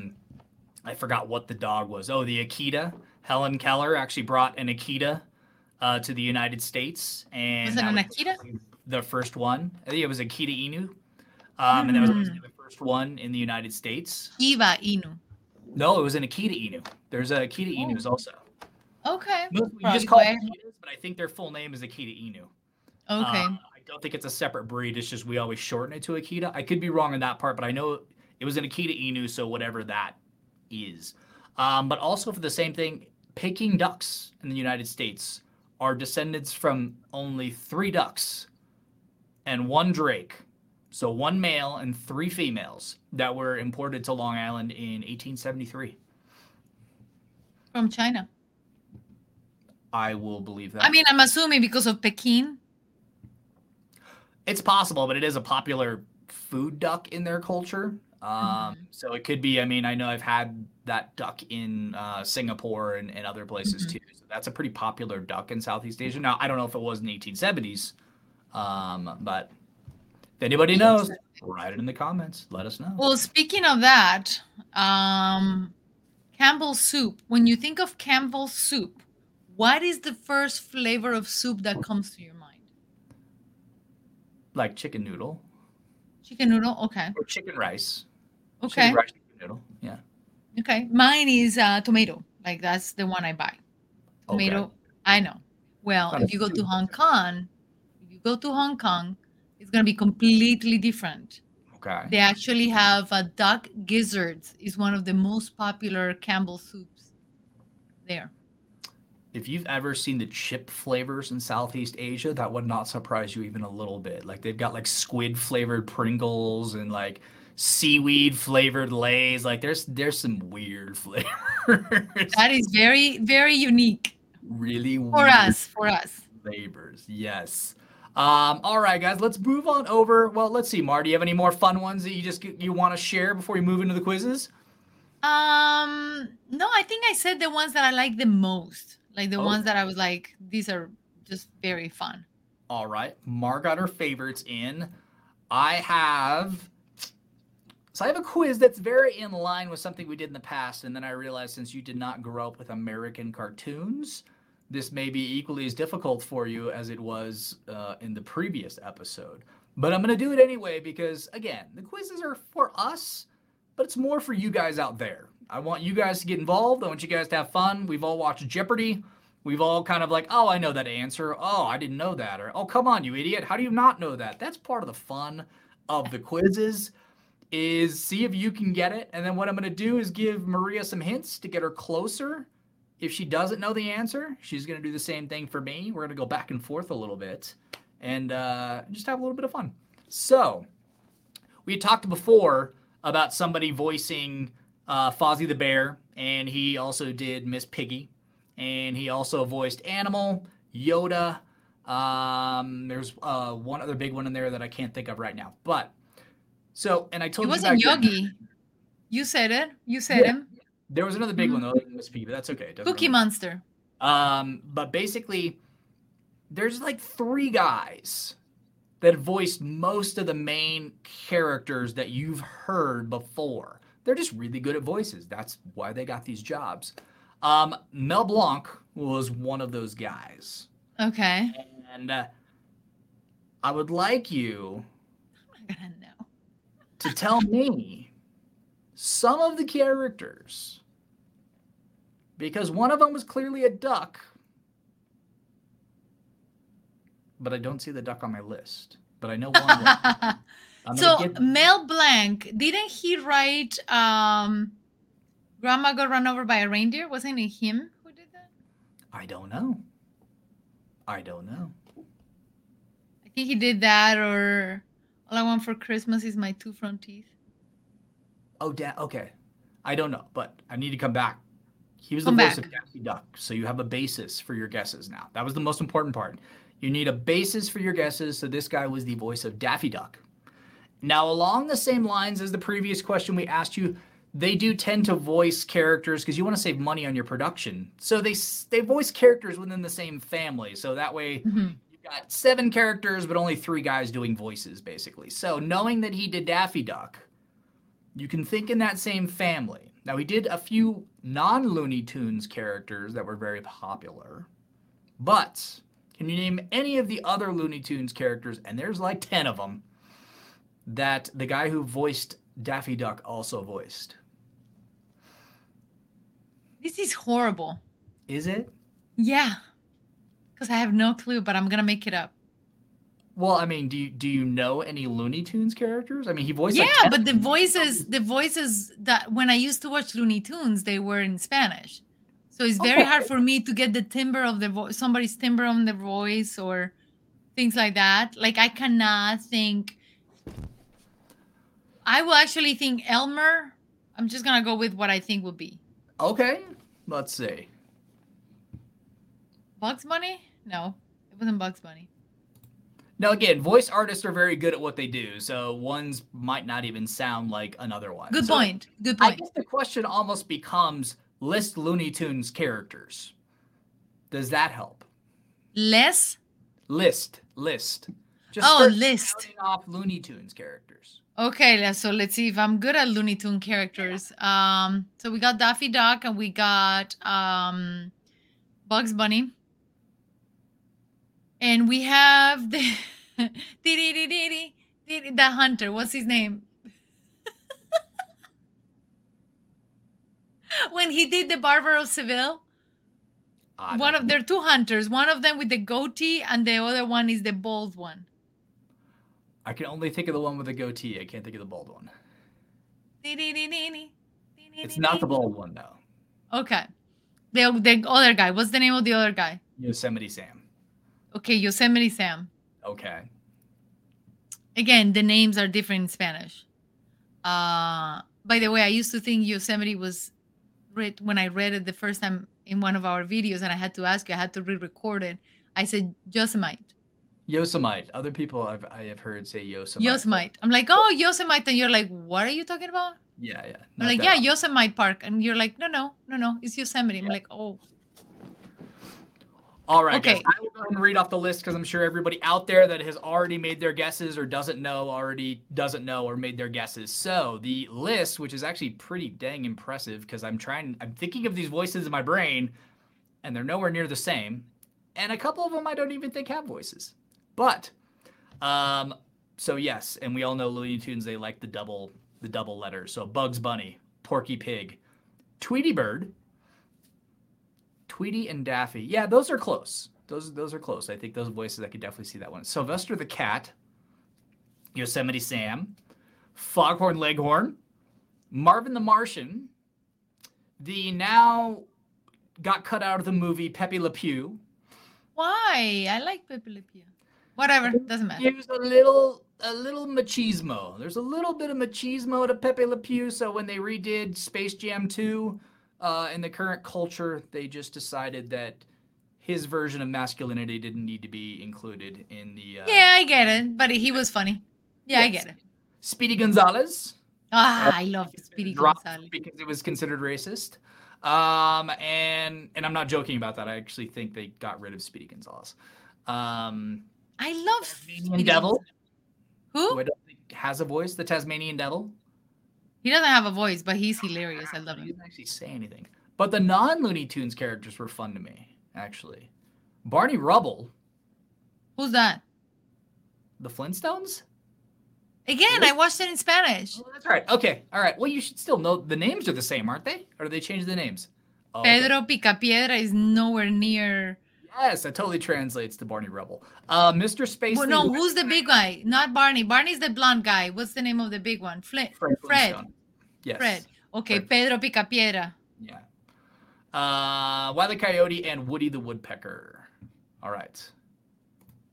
forgot what the dog was. Oh, the Akita. Helen Keller actually brought an Akita to the United States. And was it an Akita? The first one. I think it was Akita Inu. And that was basically the first one in the United States. Kiva Inu. No, it was an Akita Inu. There's a Akita Inus also. Okay. We just call them Akitas, but I think their full name is Akita Inu. Okay. I don't think it's a separate breed. It's just we always shorten it to Akita. I could be wrong on that part, but I know it was an Akita Inu, so whatever that is. But also for the same thing, Peking ducks in the United States are descendants from only three ducks and one drake. So one male and three females that were imported to Long Island in 1873. From China. I will believe that. I mean, I'm assuming because of Peking. It's possible, but it is a popular food duck in their culture. So it could be, I mean, I know I've had that duck in Singapore and other places too. So that's a pretty popular duck in Southeast Asia. Now, I don't know if it was in the 1870s, but if anybody knows, write it in the comments. Let us know. Well, speaking of that, Campbell's soup. When you think of Campbell's soup, what is the first flavor of soup that comes to your mind? Like chicken noodle. Chicken noodle, okay. Or chicken rice. Okay. Chicken rice, chicken noodle, yeah. Okay, mine is tomato. Like, that's the one I buy. Tomato, okay. I know. Well, if you go to Hong Kong, it's going to be completely different. Okay. They actually have a duck gizzards. It's one of the most popular Campbell soups there. If you've ever seen the chip flavors in Southeast Asia, that would not surprise you even a little bit. Like, they've got, like, squid-flavored Pringles and, like, seaweed flavored Lays. Like, there's some weird flavors that is very, very unique, really for weird us flavors. Yes. All right, guys, let's move on over. Well, let's see, Mar, do you have any more fun ones that you want to share before you move into the quizzes? No, I think I said the ones that I like the most, like the ones that I was like, these are just very fun. All right, Mar got her favorites in. I have a quiz that's very in line with something we did in the past, and then I realized since you did not grow up with American cartoons, this may be equally as difficult for you as it was in the previous episode. But I'm going to do it anyway because, again, the quizzes are for us, but it's more for you guys out there. I want you guys to get involved. I want you guys to have fun. We've all watched Jeopardy. We've all kind of like, oh, I know that answer. Oh, I didn't know that. Or, oh, come on, you idiot. How do you not know that? That's part of the fun of the quizzes. Is see if you can get it. And then what I'm going to do is give Maria some hints to get her closer. If she doesn't know the answer, she's going to do the same thing for me. We're going to go back and forth a little bit and just have a little bit of fun. So we talked before about somebody voicing Fozzie the Bear, and he also did Miss Piggy, and he also voiced Animal, Yoda. There's one other big one in there that I can't think of right now, but so, and I told you. It wasn't Yogi. Then, you said it. You said him. There was another big one, though, Miss Piggy, but that's okay. Cookie Monster. But basically, there's like three guys that voiced most of the main characters that you've heard before. They're just really good at voices. That's why they got these jobs. Mel Blanc was one of those guys. Okay. And I would like you. I'm not gonna know. To tell me some of the characters, because one of them was clearly a duck, but I don't see the duck on my list, but I know one. So Mel Blanc, didn't he write Grandma Got Run Over by a Reindeer? Wasn't it him who did that? I don't know. I think he did that, or All I Want for Christmas Is My Two Front Teeth. Oh, okay. I don't know, but I need to come back. He was the voice of Daffy Duck, so you have a basis for your guesses now. That was the most important part. You need a basis for your guesses, so this guy was the voice of Daffy Duck. Now, along the same lines as the previous question we asked you, they do tend to voice characters because you want to save money on your production. So they voice characters within the same family, so that way... Got seven characters, but only three guys doing voices, basically. So knowing that he did Daffy Duck, you can think in that same family. Now, he did a few non-Looney Tunes characters that were very popular. But can you name any of the other Looney Tunes characters, and there's like 10 of them, that the guy who voiced Daffy Duck also voiced? This is horrible. Is it? Yeah. Because I have no clue, but I'm going to make it up. Well, I mean, do you know any Looney Tunes characters? I mean, he voiced... Yeah, like but the voices that when I used to watch Looney Tunes, they were in Spanish. So it's very hard for me to get the timbre of the voice, somebody's timbre on the voice or things like that. Like, I cannot think... I will actually think Elmer. I'm just going to go with what I think will be. Okay, let's see. Bugs Bunny? No, it wasn't Bugs Bunny. Now, again, voice artists are very good at what they do, so ones might not even sound like another one. Good point. I guess the question almost becomes, list Looney Tunes characters. Does that help? List. Just off Looney Tunes characters. Okay, so let's see if I'm good at Looney Tunes characters. So we got Daffy Duck and we got Bugs Bunny. And we have the hunter. What's his name? When he did the Barber of Seville. There are two hunters. One of them with the goatee, and the other one is the bald one. I can only think of the one with the goatee. I can't think of the bald one. It's not the bald one, though. Okay. The other guy. What's the name of the other guy? Yosemite Sam. Okay, Yosemite Sam. Okay. Again, the names are different in Spanish. By the way, I used to think Yosemite was read when I read it the first time in one of our videos, and I had to ask you, I had to re-record it. I said Yosemite. Other people I have heard say Yosemite. I'm like, oh, Yosemite. And you're like, what are you talking about? Yeah. I'm like, yeah, Yosemite Park. And you're like, no, it's Yosemite. Yeah. I'm like, oh. All right, okay. Guys, I will go ahead and read off the list because I'm sure everybody out there that has already made their guesses or made their guesses. So the list, which is actually pretty dang impressive because I'm thinking of these voices in my brain and they're nowhere near the same. And a couple of them I don't even think have voices. But, so yes, and we all know Looney Tunes, they like the double letters. So Bugs Bunny, Porky Pig, Tweety Bird, Tweety and Daffy. Yeah, those are close. Those are close. I think those voices, I could definitely see that one. Sylvester the Cat, Yosemite Sam, Foghorn Leghorn, Marvin the Martian, the now got cut out of the movie Pepe Le Pew. Why? I like Pepe Le Pew. Whatever, doesn't matter. There's a little machismo. There's a little bit of machismo to Pepe Le Pew, so when they redid Space Jam 2... in the current culture, they just decided that his version of masculinity didn't need to be included in the... yeah, I get it. But he was funny. Yeah, yes. I get it. Speedy Gonzalez. I love Speedy Gonzalez. Because it was considered racist. And I'm not joking about that. I actually think they got rid of Speedy Gonzalez. I love Speedy Devil. Who I don't think has a voice. The Tasmanian Devil. He doesn't have a voice, but he's hilarious. I love him. He doesn't actually say anything. But the non-Looney Tunes characters were fun to me, actually. Barney Rubble. Who's that? The Flintstones? Again, I watched it in Spanish. Oh, that's right. Okay. All right. Well, you should still know the names are the same, aren't they? Or do they change the names? Oh, Pedro Picapiedra is nowhere near... Yes, that totally translates to Barney Rubble. Mr. Space... Well, no, who's the big guy? Not Barney. Barney's the blonde guy. What's the name of the big one? Fred. Yes. Fred. Okay, Fred. Pedro Picapiedra. Yeah. Wile E. Coyote and Woody the Woodpecker. All right.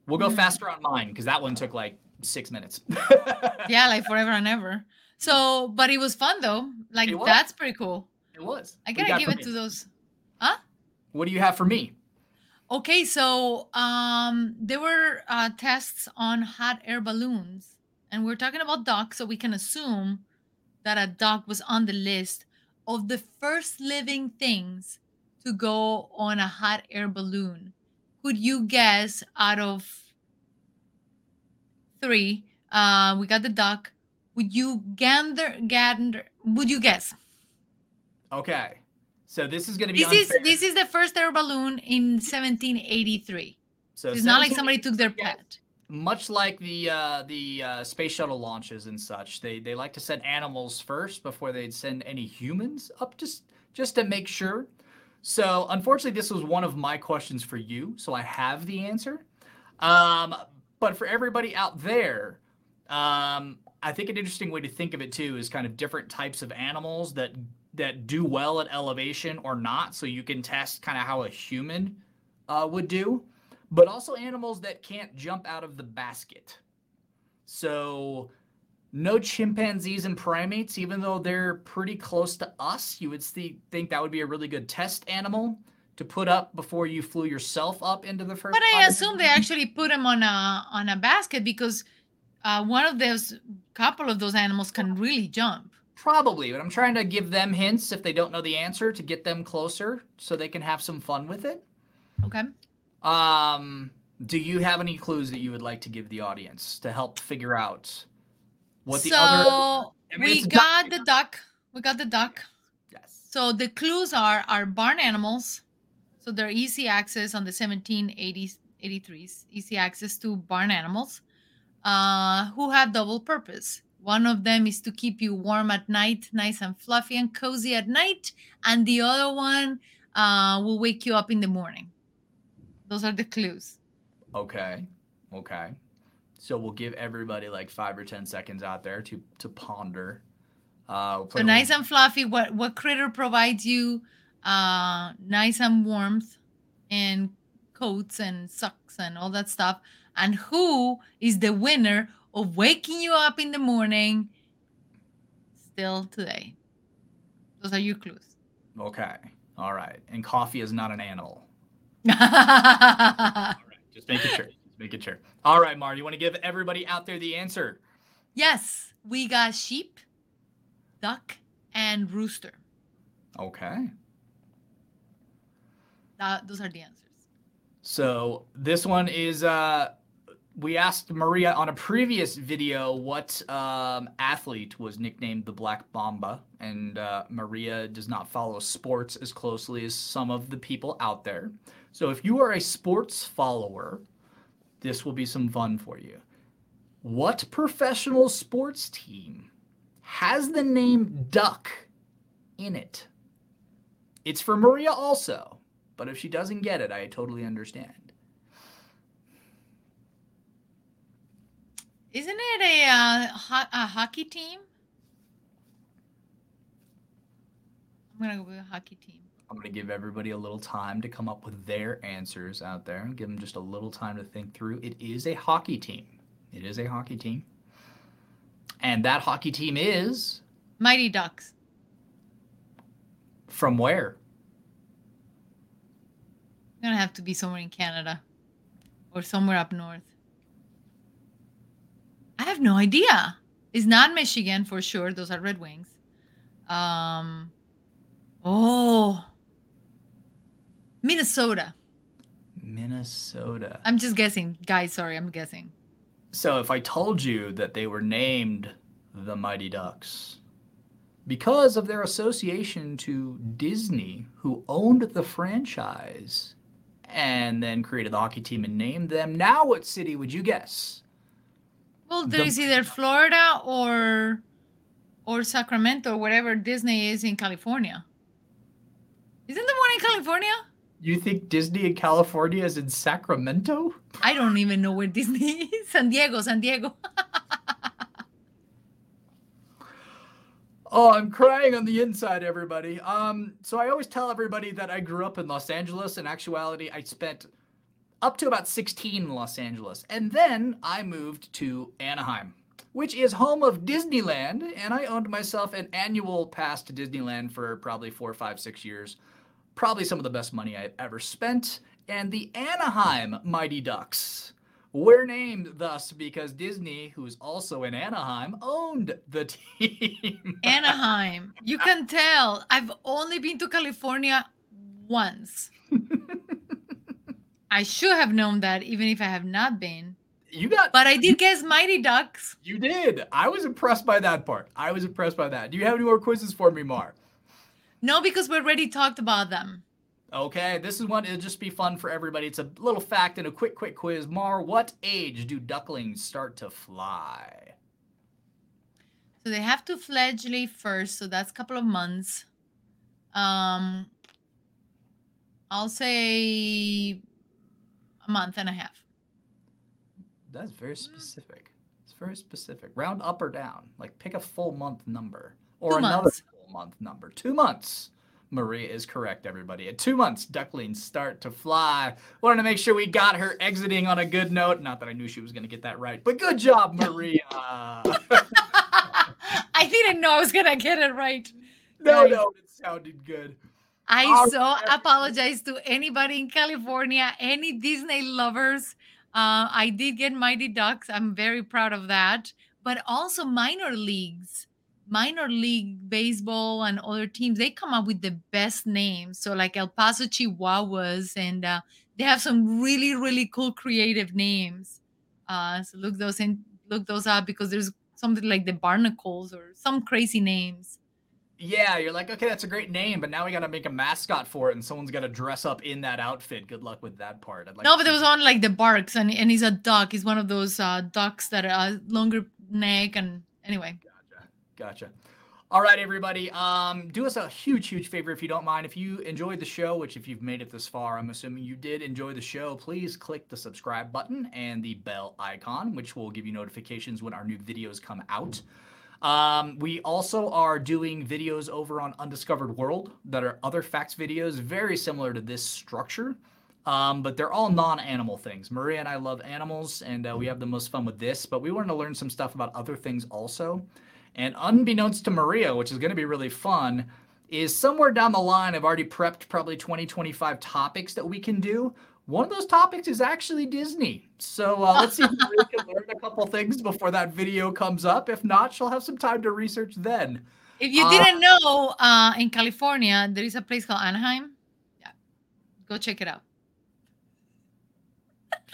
We'll go faster on mine, because that one took like 6 minutes. Yeah, like forever and ever. So, but it was fun, though. Like, that's pretty cool. It was. I got to give it to those. Huh? What do you have for me? Okay, so there were tests on hot air balloons, and we're talking about ducks, so we can assume that a duck was on the list of the first living things to go on a hot air balloon. Could you guess out of three? We got the duck. Would you guess? Okay. So this is going to be unfair. This is the first air balloon in 1783. So it's not like somebody took their pet. Much like the space shuttle launches and such, they like to send animals first before they'd send any humans up, just to make sure. So unfortunately, this was one of my questions for you. So I have the answer. But for everybody out there, I think an interesting way to think of it, too, is kind of different types of animals that do well at elevation or not, so you can test kind of how a human would do, but also animals that can't jump out of the basket. So no chimpanzees and primates, even though they're pretty close to us, you would think that would be a really good test animal. to put up before you flew yourself up into the first. But I assume they actually put them on a basket because one of those, couple of those animals can really jump. Probably, but I'm trying to give them hints if they don't know the answer to get them closer so they can have some fun with it. Okay. Do you have any clues that you would like to give the audience to help figure out what the other... I mean, we got the duck. Yes. So the clues are barn animals. So they're easy access on the 1783s. Easy access to barn animals who have double purpose. One of them is to keep you warm at night, nice and fluffy and cozy at night. And the other one will wake you up in the morning. Those are the clues. Okay. So we'll give everybody like 5 or 10 seconds out there to ponder. So nice and fluffy. What critter provides you nice and warmth and coats and socks and all that stuff? And who is the winner of waking you up in the morning still today? Those are your clues. Okay. All right. And coffee is not an animal. All right. Just making sure. All right, Mar, you want to give everybody out there the answer? Yes. We got sheep, duck, and rooster. Okay. Those are the answers. So this one is... we asked Maria on a previous video what athlete was nicknamed the Black Mamba, and Maria does not follow sports as closely as some of the people out there. So if you are a sports follower, this will be some fun for you. What professional sports team has the name Duck in it? It's for Maria also, but if she doesn't get it, I totally understand. Isn't it a hockey team? I'm going to go with a hockey team. I'm going to give everybody a little time to come up with their answers out there. Give them just a little time to think through. It is a hockey team. And that hockey team is? Mighty Ducks. From where? It's going to have to be somewhere in Canada or somewhere up north. I have no idea. It's not Michigan for sure. Those are Red Wings. Minnesota. I'm just guessing. Guys, sorry, I'm guessing. So if I told you that they were named the Mighty Ducks because of their association to Disney, who owned the franchise and then created the hockey team and named them, now what city would you guess? Well, there is either Florida or Sacramento, whatever Disney is in California. Isn't the one in California? You think Disney in California is in Sacramento? I don't even know where Disney is. San Diego. Oh, I'm crying on the inside, everybody. So I always tell everybody that I grew up in Los Angeles. In actuality, I spent... up to about 16 in Los Angeles. And then I moved to Anaheim, which is home of Disneyland. And I owned myself an annual pass to Disneyland for probably 4, 5, 6 years. Probably some of the best money I've ever spent. And the Anaheim Mighty Ducks were named thus because Disney, who is also in Anaheim, owned the team. Anaheim. You can tell. I've only been to California once. I should have known that, even if I have not been. But I did guess Mighty Ducks. You did. I was impressed by that part. Do you have any more quizzes for me, Mar? No, because we already talked about them. Okay, this is one. It'll just be fun for everybody. It's a little fact and a quick quiz. Mar, what age do ducklings start to fly? So they have to fledge first, so that's a couple of months. I'll say... a month and a half. That's very specific. It's very specific. Round up or down. Like pick a full month number or another full month number. 2 months. Maria is correct, everybody. At 2 months, ducklings start to fly. Wanted to make sure we got her exiting on a good note. Not that I knew she was going to get that right, but good job, Maria. I didn't know I was going to get it right. No, it sounded good. I so apologize to anybody in California, any Disney lovers. I did get Mighty Ducks. I'm very proud of that. But also minor league baseball and other teams, they come up with the best names. So like El Paso Chihuahuas, and they have some really, really cool creative names. So look those up because there's something like the Barnacles or some crazy names. Yeah, you're like, okay, that's a great name, but now we got to make a mascot for it, and someone's got to dress up in that outfit. Good luck with that part. But there was one like the Barks, and he's a duck. He's one of those ducks that are longer neck, and anyway. Gotcha. All right, everybody. Do us a huge, huge favor if you don't mind. If you enjoyed the show, which if you've made it this far, I'm assuming you did enjoy the show, please click the subscribe button and the bell icon, which will give you notifications when our new videos come out. We also are doing videos over on Undiscovered World that are other facts videos, very similar to this structure, but they're all non-animal things. Maria and I love animals, and we have the most fun with this, but we wanted to learn some stuff about other things also. And unbeknownst to Maria, which is going to be really fun, is somewhere down the line, I've already prepped probably 20-25 topics that we can do. One of those topics is actually Disney. So let's see if we can learn a couple things before that video comes up. If not, she'll have some time to research then. If you didn't know, in California, there is a place called Anaheim. Yeah, go check it out.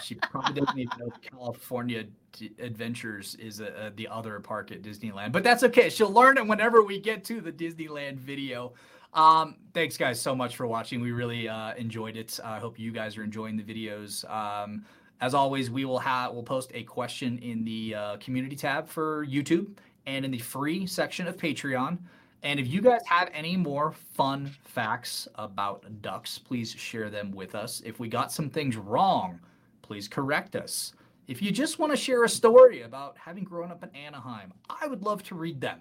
She probably doesn't even know California Adventures is the other park at Disneyland. But that's okay. She'll learn it whenever we get to the Disneyland video. Thanks, guys, so much for watching. We really enjoyed it. I hope you guys are enjoying the videos. As always, we'll post a question in the community tab for YouTube and in the free section of Patreon. And if you guys have any more fun facts about ducks, please share them with us. If we got some things wrong, please correct us. If you just want to share a story about having grown up in Anaheim, I would love to read them.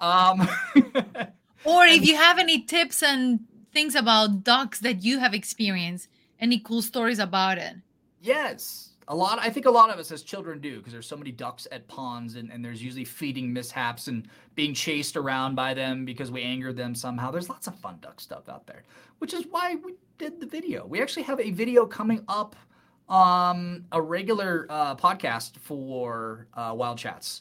Or if you have any tips and things about ducks that you have experienced, any cool stories about it. Yes. I think a lot of us as children do, because there's so many ducks at ponds, and there's usually feeding mishaps and being chased around by them because we angered them somehow. There's lots of fun duck stuff out there, which is why we did the video. We actually have a video coming up, a regular podcast for Wild Chats.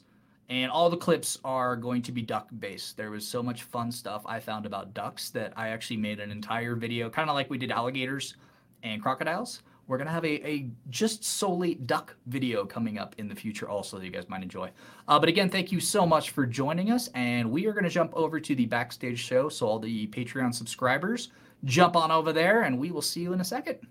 And all the clips are going to be duck-based. There was so much fun stuff I found about ducks that I actually made an entire video, kind of like we did alligators and crocodiles. We're going to have a just solely duck video coming up in the future also that you guys might enjoy. But again, thank you so much for joining us. And we are going to jump over to the backstage show. So all the Patreon subscribers, jump on over there, and we will see you in a second.